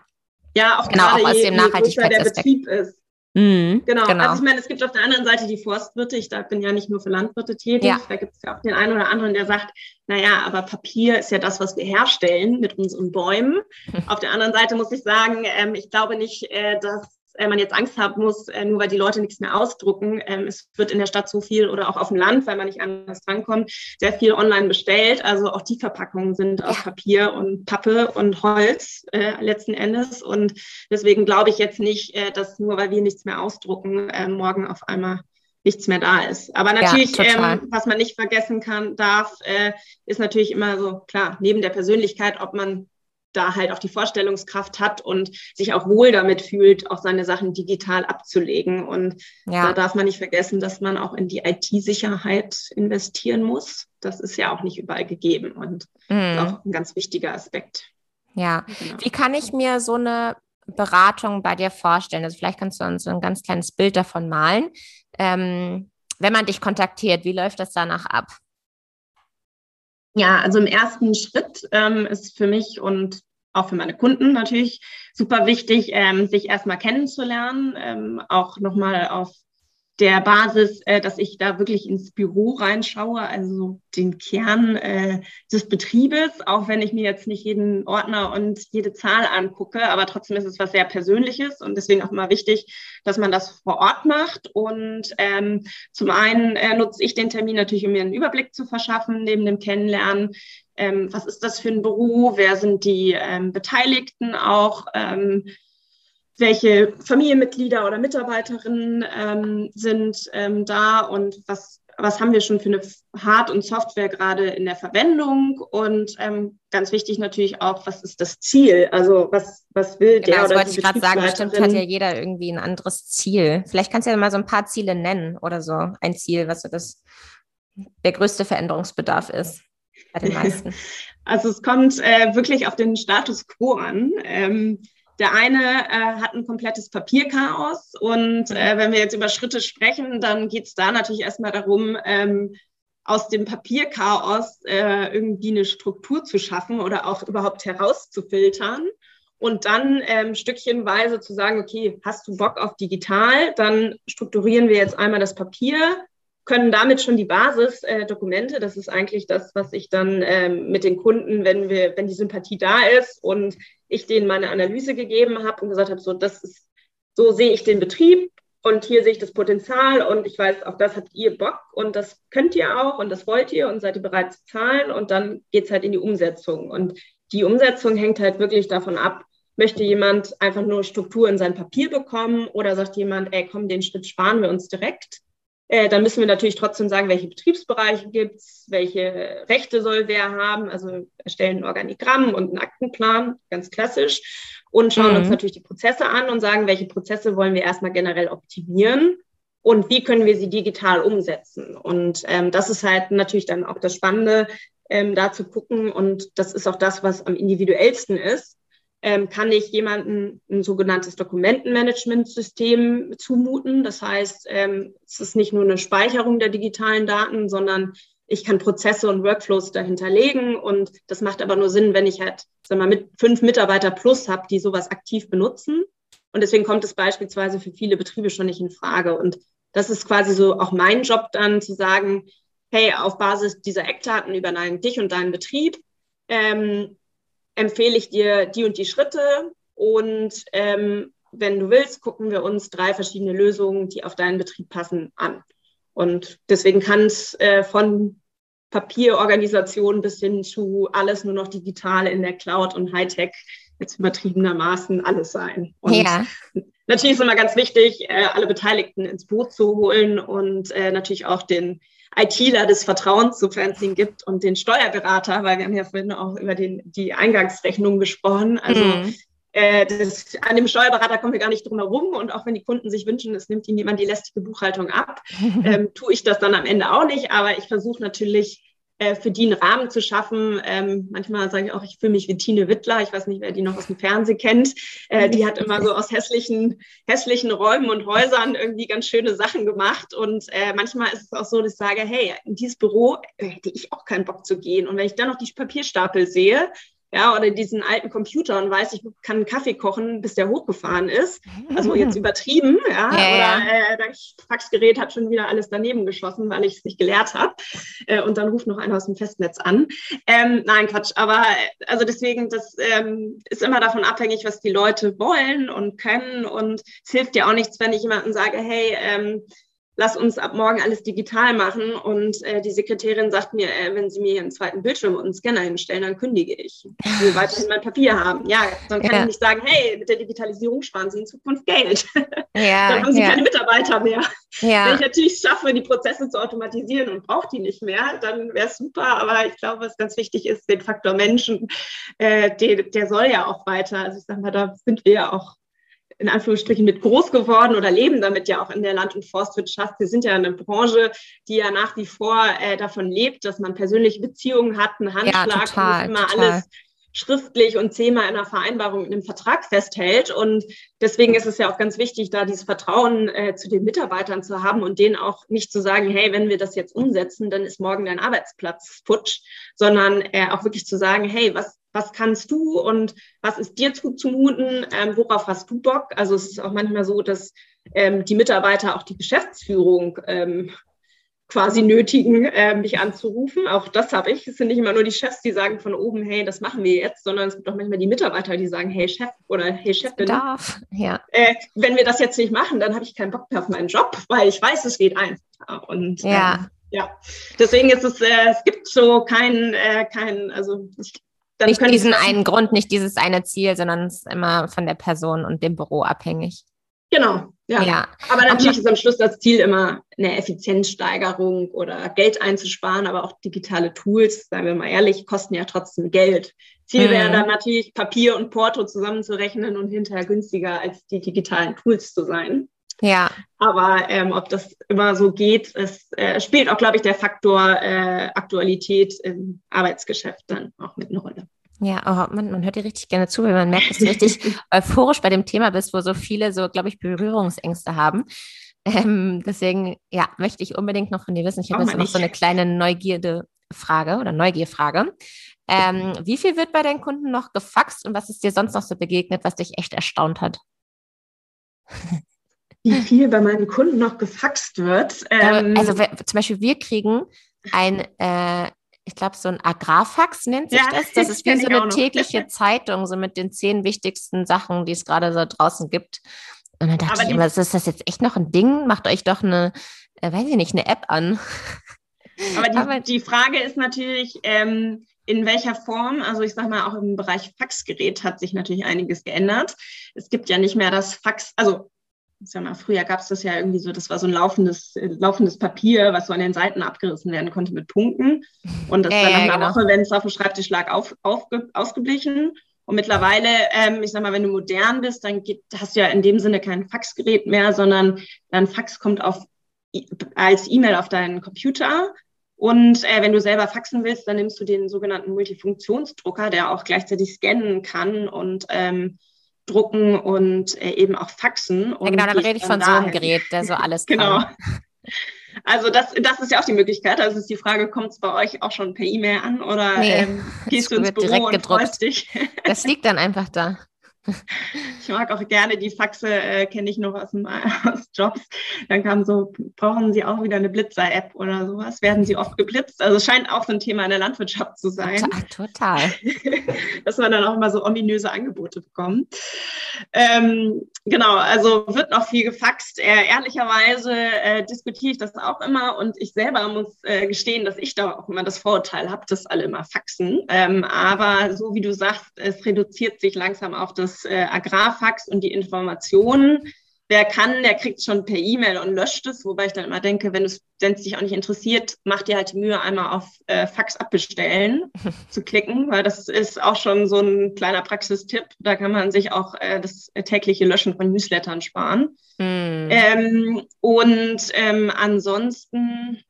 ja, auch genau, gerade auch aus je, dem Nachhaltigkeitsaspekt. Je größer der Betrieb ist. Mhm, genau. genau, also ich meine, es gibt auf der anderen Seite die Forstwirte, ich bin ja nicht nur für Landwirte tätig, ja. da gibt es ja auch den einen oder anderen, der sagt, naja, aber Papier ist ja das, was wir herstellen mit unseren Bäumen. Hm. Auf der anderen Seite muss ich sagen, ähm, ich glaube nicht, äh, dass äh, man jetzt Angst haben muss, äh, nur weil die Leute nichts mehr ausdrucken. Ähm, es wird in der Stadt so viel oder auch auf dem Land, weil man nicht anders drankommt, sehr viel online bestellt. Also auch die Verpackungen sind ja. aus Papier und Pappe und Holz äh, letzten Endes. Und deswegen glaube ich jetzt nicht, äh, dass nur weil wir nichts mehr ausdrucken, äh, morgen auf einmal nichts mehr da ist. Aber natürlich, ja, ähm, was man nicht vergessen kann, darf, äh, ist natürlich immer so, klar, neben der Persönlichkeit, ob man da halt auch die Vorstellungskraft hat und sich auch wohl damit fühlt, auch seine Sachen digital abzulegen. Und ja. da darf man nicht vergessen, dass man auch in die I T-Sicherheit investieren muss. Das ist ja auch nicht überall gegeben und mhm. ist auch ein ganz wichtiger Aspekt. Ja, genau. Wie kann ich mir so eine Beratung bei dir vorstellen? Also vielleicht kannst du uns so ein ganz kleines Bild davon malen. Ähm, wenn man dich kontaktiert, wie läuft das danach ab? Ja, also im ersten Schritt ähm, ist für mich und auch für meine Kunden natürlich super wichtig, ähm, sich erstmal kennenzulernen, ähm, auch nochmal auf der Basis, äh, dass ich da wirklich ins Büro reinschaue, also den Kern äh, des Betriebes, auch wenn ich mir jetzt nicht jeden Ordner und jede Zahl angucke, aber trotzdem ist es was sehr Persönliches und deswegen auch immer wichtig, dass man das vor Ort macht. Und ähm, zum einen äh, nutze ich den Termin natürlich, um mir einen Überblick zu verschaffen, neben dem Kennenlernen. Ähm, was ist das für ein Büro? Wer sind die ähm, Beteiligten auch? Ähm, welche Familienmitglieder oder Mitarbeiterinnen ähm, sind ähm, da und was, was haben wir schon für eine Hard- und Software gerade in der Verwendung und ähm, ganz wichtig natürlich auch, was ist das Ziel, also was, was will der genau, oder wollte die ich gerade sagen, bestimmt hat ja jeder irgendwie ein anderes Ziel. Vielleicht kannst du ja mal so ein paar Ziele nennen oder so, ein Ziel, was so das, der größte Veränderungsbedarf ist. Bei den meisten. Also es kommt äh, wirklich auf den Status quo an. Ähm, Der eine äh, hat ein komplettes Papierchaos und äh, wenn wir jetzt über Schritte sprechen, dann geht es da natürlich erstmal darum, ähm, aus dem Papierchaos äh, irgendwie eine Struktur zu schaffen oder auch überhaupt herauszufiltern und dann ähm, stückchenweise zu sagen, okay, hast du Bock auf digital, dann strukturieren wir jetzt einmal das Papier, können damit schon die Basisdokumente, äh, das ist eigentlich das, was ich dann ähm, mit den Kunden, wenn wir, wenn die Sympathie da ist und ich denen meine Analyse gegeben habe und gesagt habe, so das ist, so sehe ich den Betrieb und hier sehe ich das Potenzial und ich weiß, auf das habt ihr Bock und das könnt ihr auch und das wollt ihr und seid ihr bereit zu zahlen und dann geht es halt in die Umsetzung und die Umsetzung hängt halt wirklich davon ab, möchte jemand einfach nur Struktur in sein Papier bekommen oder sagt jemand, ey komm, den Schritt sparen wir uns direkt. Äh, dann müssen wir natürlich trotzdem sagen, welche Betriebsbereiche gibt es, welche Rechte soll wer haben. Also erstellen ein Organigramm und einen Aktenplan, ganz klassisch. Und schauen mhm. uns natürlich die Prozesse an und sagen, welche Prozesse wollen wir erstmal generell optimieren und wie können wir sie digital umsetzen. Und ähm, das ist halt natürlich dann auch das Spannende, ähm, da zu gucken. Und das ist auch das, was am individuellsten ist. Ähm, kann ich jemandem ein sogenanntes Dokumentenmanagementsystem zumuten. Das heißt, ähm, es ist nicht nur eine Speicherung der digitalen Daten, sondern ich kann Prozesse und Workflows dahinterlegen. Und das macht aber nur Sinn, wenn ich halt, sagen wir mal, mit fünf Mitarbeiter plus habe, die sowas aktiv benutzen. Und deswegen kommt es beispielsweise für viele Betriebe schon nicht in Frage. Und das ist quasi so auch mein Job dann zu sagen, hey, auf Basis dieser Eckdaten über deinen, dich und deinen Betrieb, ähm, empfehle ich dir die und die Schritte und ähm, wenn du willst, gucken wir uns drei verschiedene Lösungen, die auf deinen Betrieb passen, an. Und deswegen kann es äh, von Papierorganisation bis hin zu alles nur noch digital in der Cloud und Hightech jetzt übertriebenermaßen alles sein. Und ja. Natürlich ist immer ganz wichtig, äh, alle Beteiligten ins Boot zu holen und äh, natürlich auch den ITler des Vertrauens, sofern es ihn gibt, und den Steuerberater, weil wir haben ja vorhin auch über den, die Eingangsrechnung gesprochen. Also mhm. äh, das, an dem Steuerberater kommen wir gar nicht drum herum. Und auch wenn die Kunden sich wünschen, es nimmt ihnen jemand die lästige Buchhaltung ab, ähm, tue ich das dann am Ende auch nicht. Aber ich versuche natürlich, äh, für die einen Rahmen zu schaffen. Ähm, manchmal sage ich auch, ich fühle mich wie Tine Wittler. Ich weiß nicht, wer die noch aus dem Fernsehen kennt. Äh, die hat immer so aus hässlichen, hässlichen Räumen und Häusern irgendwie ganz schöne Sachen gemacht. Und äh, manchmal ist es auch so, dass ich sage, hey, in dieses Büro hätte ich auch keinen Bock zu gehen. Und wenn ich dann noch die Papierstapel sehe, ja, oder diesen alten Computer und weiß, ich kann einen Kaffee kochen, bis der hochgefahren ist. Also jetzt übertrieben, ja. ja oder äh, das Faxgerät hat schon wieder alles daneben geschossen, weil ich es nicht gelehrt habe. Äh, und dann ruft noch einer aus dem Festnetz an. Ähm, nein, Quatsch. Aber also deswegen, das ähm, ist immer davon abhängig, was die Leute wollen und können. Und es hilft dir auch nichts, wenn ich jemandem sage, hey, ähm, lass uns ab morgen alles digital machen. Und äh, die Sekretärin sagt mir, äh, wenn sie mir einen zweiten Bildschirm und einen Scanner hinstellen, dann kündige ich. Ich will weiterhin mein Papier haben. Ja, dann kann ja. ich nicht sagen, hey, mit der Digitalisierung sparen Sie in Zukunft Geld. Ja, dann haben Sie ja. keine Mitarbeiter mehr. Ja. Wenn ich natürlich schaffe, die Prozesse zu automatisieren und brauche die nicht mehr, dann wäre es super. Aber ich glaube, was ganz wichtig ist, den Faktor Menschen, äh, den, der soll ja auch weiter. Also ich sage mal, da sind wir ja auch in Anführungsstrichen mit groß geworden oder leben damit ja auch in der Land- und Forstwirtschaft. Wir sind ja eine Branche, die ja nach wie vor äh, davon lebt, dass man persönliche Beziehungen hat, einen Handschlag, ja, total, und immer total. alles schriftlich und zehnmal in einer Vereinbarung, in einem Vertrag festhält. Und deswegen ist es ja auch ganz wichtig, da dieses Vertrauen äh, zu den Mitarbeitern zu haben und denen auch nicht zu sagen, hey, wenn wir das jetzt umsetzen, dann ist morgen dein Arbeitsplatz futsch, sondern äh, auch wirklich zu sagen, hey, was Was kannst du und was ist dir zuzumuten? Ähm, worauf hast du Bock? Also es ist auch manchmal so, dass ähm, die Mitarbeiter auch die Geschäftsführung ähm, quasi nötigen, ähm, mich anzurufen. Auch das habe ich. Es sind nicht immer nur die Chefs, die sagen von oben, hey, das machen wir jetzt, sondern es gibt auch manchmal die Mitarbeiter, die sagen, hey Chef oder hey Chefin, darf. Ja. Äh, wenn wir das jetzt nicht machen, dann habe ich keinen Bock mehr auf meinen Job, weil ich weiß, es geht einfach. Und, ja. Ähm, ja. Deswegen ist es, äh, es gibt so keinen, äh, kein, also ich, Dann nicht diesen ich, einen Grund, nicht dieses eine Ziel, sondern es ist immer von der Person und dem Büro abhängig. Genau, ja. ja. Aber natürlich ist am Schluss das Ziel immer eine Effizienzsteigerung oder Geld einzusparen, aber auch digitale Tools, seien wir mal ehrlich, kosten ja trotzdem Geld. Ziel mhm. wäre dann natürlich, Papier und Porto zusammenzurechnen und hinterher günstiger als die digitalen Tools zu sein. Ja. Aber ähm, ob das immer so geht, es äh, spielt auch, glaube ich, der Faktor äh, Aktualität im Arbeitsgeschäft dann auch mit eine Rolle. Ja, oh, man, man hört dir richtig gerne zu, weil man merkt, dass du richtig euphorisch bei dem Thema bist, wo so viele, so glaube ich, Berührungsängste haben. Ähm, deswegen, ja, möchte ich unbedingt noch von dir wissen. Ich habe jetzt noch so eine kleine Neugierde-Frage oder Neugierfrage. Ähm, wie viel wird bei deinen Kunden noch gefaxt und was ist dir sonst noch so begegnet, was dich echt erstaunt hat? Wie viel bei meinen Kunden noch gefaxt wird. Ähm, also wir, zum Beispiel wir kriegen ein, äh, ich glaube so ein Agrarfax nennt sich ja, das. Das ist wie so eine tägliche noch. Zeitung, so mit den zehn wichtigsten Sachen, die es gerade so draußen gibt. Und dann dachte Aber ich immer, ist das jetzt echt noch ein Ding? Macht euch doch eine, äh, weiß ich nicht, eine App an. Aber die, Aber die Frage ist natürlich, ähm, in welcher Form, also ich sag mal, auch im Bereich Faxgerät hat sich natürlich einiges geändert. Es gibt ja nicht mehr das Fax, also Ich sag mal, früher gab es das ja irgendwie so, das war so ein laufendes, äh, laufendes Papier, was so an den Seiten abgerissen werden konnte mit Punkten. Und das ja, war nach ja, einer genau. Woche, wenn es auf dem Schreibtisch lag, auf, auf, ausgeblichen. Und mittlerweile, ähm, ich sag mal, wenn du modern bist, dann geht, hast du ja in dem Sinne kein Faxgerät mehr, sondern dein Fax kommt auf, als E-Mail auf deinen Computer. Und äh, wenn du selber faxen willst, dann nimmst du den sogenannten Multifunktionsdrucker, der auch gleichzeitig scannen kann und ähm, drucken und äh, eben auch faxen. Und ja, genau, dann rede ich von so einem Gerät, der so alles kann. Genau. Also das, das ist ja auch die Möglichkeit. Also ist die Frage, kommt es bei euch auch schon per E-Mail an oder nee, ähm, gehst du ins Büro und freust dich? Das liegt dann einfach da. Ich mag auch gerne die Faxe, äh, kenne ich noch aus, dem, aus Jobs. Dann kam so, brauchen Sie auch wieder eine Blitzer-App oder sowas? Werden Sie oft geblitzt? Also es scheint auch so ein Thema in der Landwirtschaft zu sein. Total. Dass man dann auch immer so ominöse Angebote bekommt. Ähm, genau, also wird noch viel gefaxt. Äh, ehrlicherweise äh, diskutiere ich das auch immer und ich selber muss äh, gestehen, dass ich da auch immer das Vorurteil habe, dass alle immer faxen. Ähm, aber so wie du sagst, es reduziert sich langsam auf das Das, äh, Agrarfax und die Informationen. Wer kann, der kriegt es schon per E-Mail und löscht es, wobei ich dann immer denke, wenn es dich auch nicht interessiert, mach dir halt die Mühe, einmal auf äh, Fax abbestellen zu klicken, weil das ist auch schon so ein kleiner Praxistipp. Da kann man sich auch äh, das tägliche Löschen von Newslettern sparen. Mm. Ähm, und ähm, ansonsten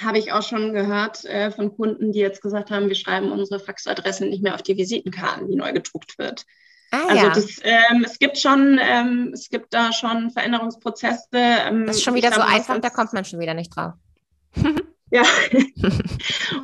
habe ich auch schon gehört äh, von Kunden, die jetzt gesagt haben, wir schreiben unsere Faxadresse nicht mehr auf die Visitenkarten, die neu gedruckt wird. Ah, also ja. das, ähm, es gibt schon, ähm, es gibt da schon Veränderungsprozesse. Ähm, das ist schon wieder so einfach, da kommt man schon wieder nicht drauf. Ja.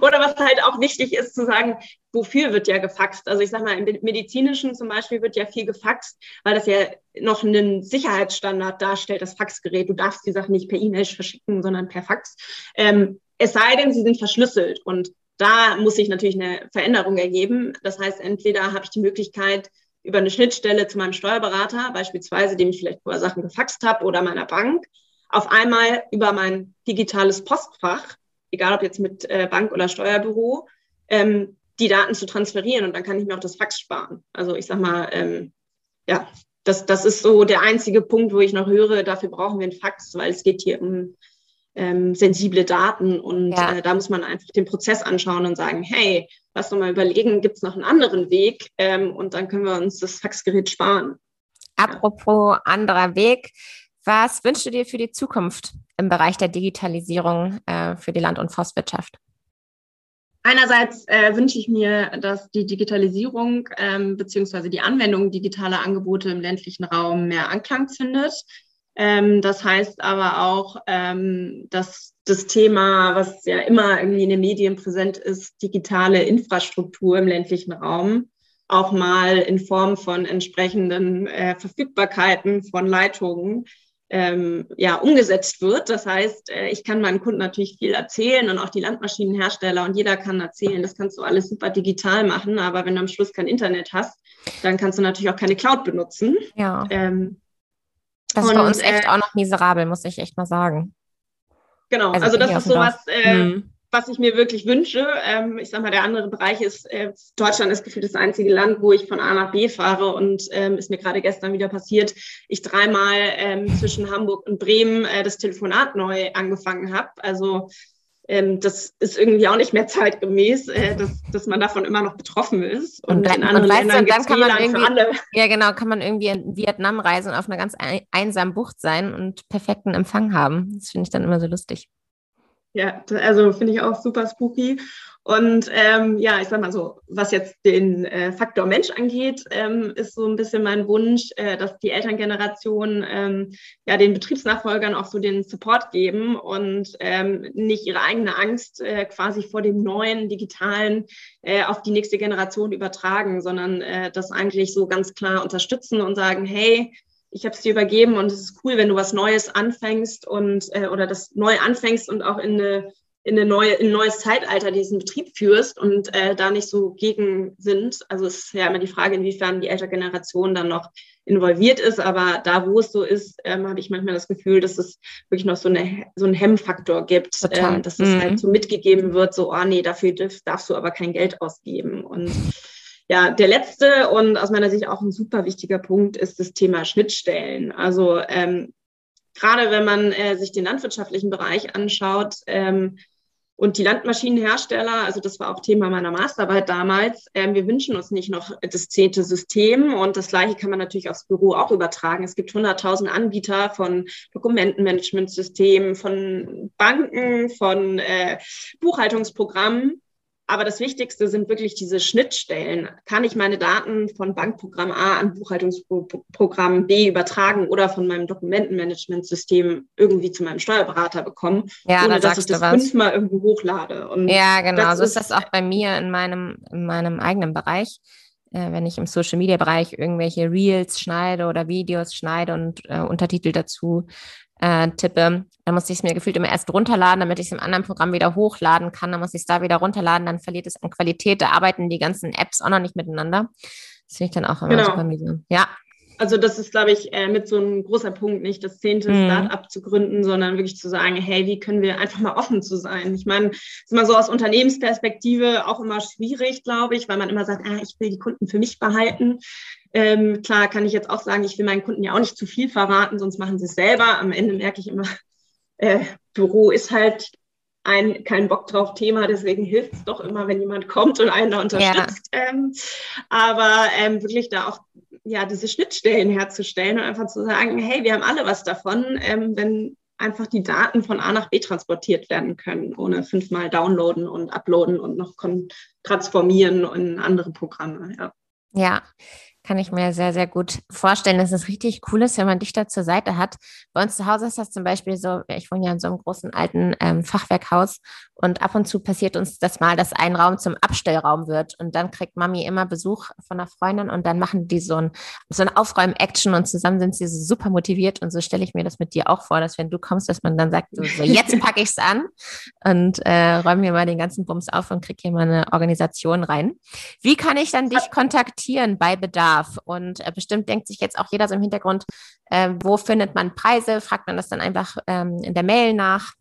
Oder was halt auch wichtig ist, zu sagen, wofür wird ja gefaxt? Also ich sag mal, im Medizinischen zum Beispiel wird ja viel gefaxt, weil das ja noch einen Sicherheitsstandard darstellt, das Faxgerät. Du darfst die Sachen nicht per E-Mail verschicken, sondern per Fax. Ähm, es sei denn, sie sind verschlüsselt. Und da muss sich natürlich eine Veränderung ergeben. Das heißt, entweder habe ich die Möglichkeit, über eine Schnittstelle zu meinem Steuerberater, beispielsweise, dem ich vielleicht vorher Sachen gefaxt habe, oder meiner Bank, auf einmal über mein digitales Postfach, egal ob jetzt mit Bank oder Steuerbüro, ähm, die Daten zu transferieren. Und dann kann ich mir auch das Fax sparen. Also ich sag mal, ähm, ja, das, das ist so der einzige Punkt, wo ich noch höre, dafür brauchen wir ein Fax, weil es geht hier um ähm, sensible Daten. Und ja. äh, da muss man einfach den Prozess anschauen und sagen, hey, lass uns mal überlegen, gibt es noch einen anderen Weg? Ähm, und dann können wir uns das Faxgerät sparen. Apropos ja. anderer Weg, was wünschst du dir für die Zukunft im Bereich der Digitalisierung äh, für die Land- und Forstwirtschaft? Einerseits äh, wünsche ich mir, dass die Digitalisierung ähm, beziehungsweise die Anwendung digitaler Angebote im ländlichen Raum mehr Anklang findet. Ähm, das heißt aber auch, ähm, dass das Thema, was ja immer irgendwie in den Medien präsent ist, digitale Infrastruktur im ländlichen Raum, auch mal in Form von entsprechenden äh, Verfügbarkeiten von Leitungen Ähm, ja, umgesetzt wird. Das heißt, äh, ich kann meinen Kunden natürlich viel erzählen und auch die Landmaschinenhersteller und jeder kann erzählen, das kannst du alles super digital machen, aber wenn du am Schluss kein Internet hast, dann kannst du natürlich auch keine Cloud benutzen. Ja. Ähm, das ist und, bei uns echt äh, auch noch miserabel, muss ich echt mal sagen. Genau, also, also das ist sowas, äh, hm. was ich mir wirklich wünsche. Ähm, ich sag mal, der andere Bereich ist, äh, Deutschland ist gefühlt das einzige Land, wo ich von A nach B fahre und ähm, ist mir gerade gestern wieder passiert, ich dreimal ähm, zwischen Hamburg und Bremen äh, das Telefonat neu angefangen habe. Also ähm, das ist irgendwie auch nicht mehr zeitgemäß, äh, dass, dass man davon immer noch betroffen ist. Und, und dann, in anderen und weißt Ländern gibt es W LAN für alle. Ja genau, kann man irgendwie in Vietnam reisen und auf einer ganz einsamen Bucht sein und perfekten Empfang haben. Das finde ich dann immer so lustig. Ja, also finde ich auch super spooky. Und ähm, ja, ich sag mal so, was jetzt den äh, Faktor Mensch angeht, ähm, ist so ein bisschen mein Wunsch, äh, dass die Elterngeneration ähm, ja den Betriebsnachfolgern auch so den Support geben und ähm, nicht ihre eigene Angst äh, quasi vor dem neuen Digitalen äh, auf die nächste Generation übertragen, sondern äh, das eigentlich so ganz klar unterstützen und sagen, hey, ich habe es dir übergeben und es ist cool, wenn du was Neues anfängst und äh, oder das neu anfängst und auch in eine, in eine neue, in ein neues Zeitalter diesen Betrieb führst und äh, da nicht so gegen sind. Also es ist ja immer die Frage, inwiefern die ältere Generation dann noch involviert ist, aber da, wo es so ist, ähm, habe ich manchmal das Gefühl, dass es wirklich noch so, eine, so einen Hemmfaktor gibt, ähm, dass es mhm. halt so mitgegeben wird, so, oh nee, dafür darfst du aber kein Geld ausgeben. Und ja, der letzte und aus meiner Sicht auch ein super wichtiger Punkt ist das Thema Schnittstellen. Also ähm, gerade wenn man äh, sich den landwirtschaftlichen Bereich anschaut ähm, und die Landmaschinenhersteller, also das war auch Thema meiner Masterarbeit damals, ähm, wir wünschen uns nicht noch das zehnte System und das Gleiche kann man natürlich aufs Büro auch übertragen. Es gibt hunderttausend Anbieter von Dokumentenmanagementsystemen, von Banken, von äh, Buchhaltungsprogrammen. Aber das Wichtigste sind wirklich diese Schnittstellen. Kann ich meine Daten von Bankprogramm A an Buchhaltungsprogramm B übertragen oder von meinem Dokumentenmanagementsystem irgendwie zu meinem Steuerberater bekommen, ja, ohne da dass ich das fünfmal irgendwo hochlade? Und ja, genau. So ist das auch bei mir in meinem, in meinem eigenen Bereich. äh, wenn ich im Social-Media-Bereich irgendwelche Reels schneide oder Videos schneide und äh, Untertitel dazu äh, tippe, dann muss ich es mir gefühlt immer erst runterladen, damit ich es im anderen Programm wieder hochladen kann. Dann muss ich es da wieder runterladen, dann verliert es an Qualität. Da arbeiten die ganzen Apps auch noch nicht miteinander. Das finde ich dann auch immer genau. super miese. Ja. Also das ist, glaube ich, äh, mit so einem großer Punkt, nicht das zehnte mhm. Start-up zu gründen, sondern wirklich zu sagen, hey, wie können wir einfach mal offen zu sein? Ich meine, das ist immer so aus Unternehmensperspektive auch immer schwierig, glaube ich, weil man immer sagt, ah, ich will die Kunden für mich behalten. Ähm, klar kann ich jetzt auch sagen, ich will meinen Kunden ja auch nicht zu viel verraten, sonst machen sie es selber. Am Ende merke ich immer, äh, Büro ist halt ein kein Bock drauf Thema, deswegen hilft es doch immer, wenn jemand kommt und einen da unterstützt. Ja. Ähm, aber ähm, wirklich da auch ja, diese Schnittstellen herzustellen und einfach zu sagen, hey, wir haben alle was davon, ähm, wenn einfach die Daten von A nach B transportiert werden können, ohne fünfmal downloaden und uploaden und noch transformieren in andere Programme. Ja. ja. Kann ich mir sehr, sehr gut vorstellen, dass es richtig cool ist, wenn man dich da zur Seite hat. Bei uns zu Hause ist das zum Beispiel so, ich wohne ja in so einem großen alten ähm, Fachwerkhaus und ab und zu passiert uns das mal, dass ein Raum zum Abstellraum wird und dann kriegt Mami immer Besuch von einer Freundin und dann machen die so ein, so ein Aufräum-Action und zusammen sind sie so super motiviert und so stelle ich mir das mit dir auch vor, dass wenn du kommst, dass man dann sagt, so, so jetzt packe ich es an und äh, räume mir mal den ganzen Bums auf und kriege hier mal eine Organisation rein. Wie kann ich dann dich kontaktieren bei Bedarf? Und bestimmt denkt sich jetzt auch jeder so im Hintergrund, äh, wo findet man Preise? Fragt man das dann einfach ähm, in der Mail nach?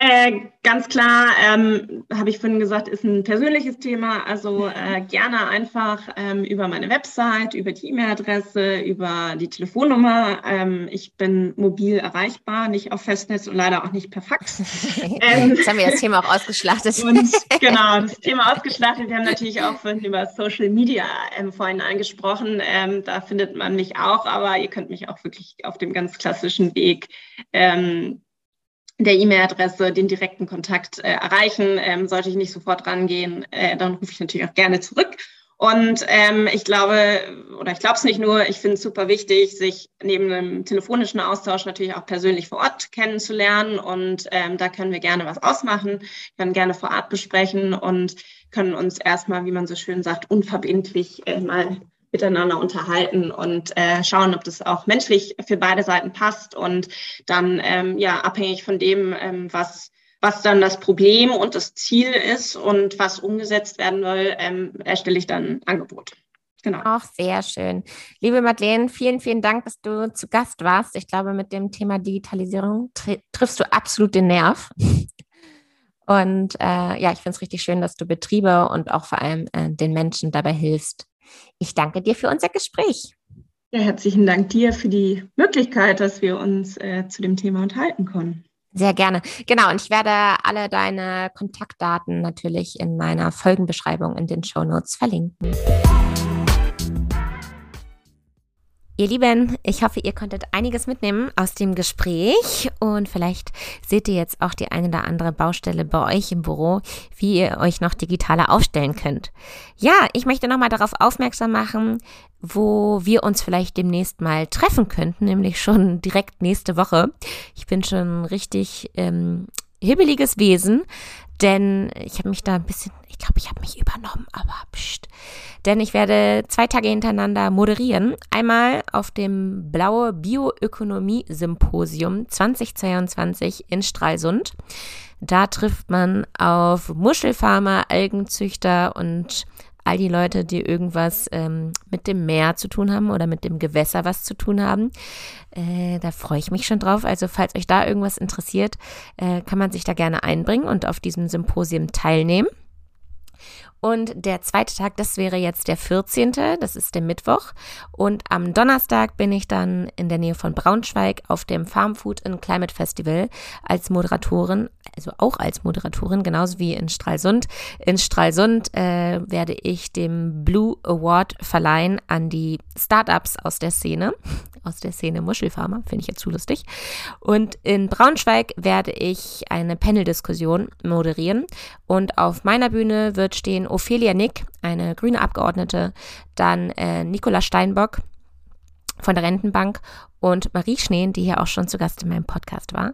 Äh, ganz klar, ähm, habe ich vorhin gesagt, ist ein persönliches Thema. Also äh, gerne einfach ähm, über meine Website, über die E-Mail-Adresse, über die Telefonnummer. Ähm, ich bin mobil erreichbar, nicht auf Festnetz und leider auch nicht per Fax. Ähm, Jetzt haben wir das Thema auch ausgeschlachtet. Und, genau, das Thema ausgeschlachtet. Wir haben natürlich auch vorhin über Social Media ähm, vorhin angesprochen. Ähm, da findet man mich auch, aber ihr könnt mich auch wirklich auf dem ganz klassischen Weg ähm, der E-Mail-Adresse, den direkten Kontakt äh, erreichen. Ähm, sollte ich nicht sofort rangehen, äh, dann rufe ich natürlich auch gerne zurück. Und ähm, ich glaube, oder ich glaube es nicht nur, ich finde es super wichtig, sich neben einem telefonischen Austausch natürlich auch persönlich vor Ort kennenzulernen. Und ähm, da können wir gerne was ausmachen, können gerne vor Ort besprechen und können uns erstmal, wie man so schön sagt, unverbindlich äh, mal miteinander unterhalten und äh, schauen, ob das auch menschlich für beide Seiten passt und dann ähm, ja abhängig von dem, ähm, was, was dann das Problem und das Ziel ist und was umgesetzt werden soll, ähm, erstelle ich dann ein Angebot. Genau. Auch sehr schön. Liebe Madeleine, vielen, vielen Dank, dass du zu Gast warst. Ich glaube, mit dem Thema Digitalisierung tri- triffst du absolut den Nerv. Und äh, ja, ich finde es richtig schön, dass du Betriebe und auch vor allem äh, den Menschen dabei hilfst. Ich danke dir für unser Gespräch. Ja, herzlichen Dank dir für die Möglichkeit, dass wir uns äh, zu dem Thema unterhalten konnten. Sehr gerne. Genau, und ich werde alle deine Kontaktdaten natürlich in meiner Folgenbeschreibung in den Shownotes verlinken. Ihr Lieben, ich hoffe, ihr konntet einiges mitnehmen aus dem Gespräch und vielleicht seht ihr jetzt auch die eine oder andere Baustelle bei euch im Büro, wie ihr euch noch digitaler aufstellen könnt. Ja, ich möchte nochmal darauf aufmerksam machen, wo wir uns vielleicht demnächst mal treffen könnten, nämlich schon direkt nächste Woche. Ich bin schon richtig ähm, hibbeliges Wesen, denn ich habe mich da ein bisschen, ich glaube, ich habe mich übernommen, aber pst. Denn ich werde zwei Tage hintereinander moderieren. Einmal auf dem Blaue Bioökonomie-Symposium zweitausendzweiundzwanzig in Stralsund. Da trifft man auf Muschelfarmer, Algenzüchter und all die Leute, die irgendwas ähm, mit dem Meer zu tun haben oder mit dem Gewässer was zu tun haben. Äh, da freue ich mich schon drauf. Also falls euch da irgendwas interessiert, äh, kann man sich da gerne einbringen und auf diesem Symposium teilnehmen. Und der zweite Tag, das wäre jetzt der vierzehnte, das ist der Mittwoch. Und am Donnerstag bin ich dann in der Nähe von Braunschweig auf dem Farm Food and Climate Festival als Moderatorin, also auch als Moderatorin, genauso wie in Stralsund. In Stralsund äh, werde ich den Blue Award verleihen an die Startups aus der Szene, aus der Szene Muschelfarmer, finde ich jetzt zu lustig. Und in Braunschweig werde ich eine Panel-Diskussion moderieren und auf meiner Bühne wird stehen Ophelia Nick, eine grüne Abgeordnete, dann äh, Nikola Steinbock von der Rentenbank und Marie Schneen, die hier auch schon zu Gast in meinem Podcast war.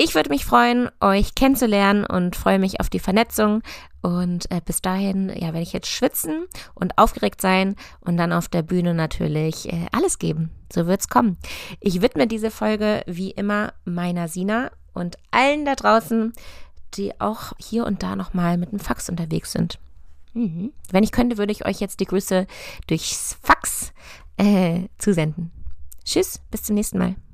Ich würde mich freuen, euch kennenzulernen und freue mich auf die Vernetzung. Und äh, bis dahin, ja, werde ich jetzt schwitzen und aufgeregt sein und dann auf der Bühne natürlich äh, alles geben. So wird's kommen. Ich widme diese Folge wie immer meiner Sina und allen da draußen, die auch hier und da nochmal mit dem Fax unterwegs sind. Mhm. Wenn ich könnte, würde ich euch jetzt die Grüße durchs Fax äh, zusenden. Tschüss, bis zum nächsten Mal.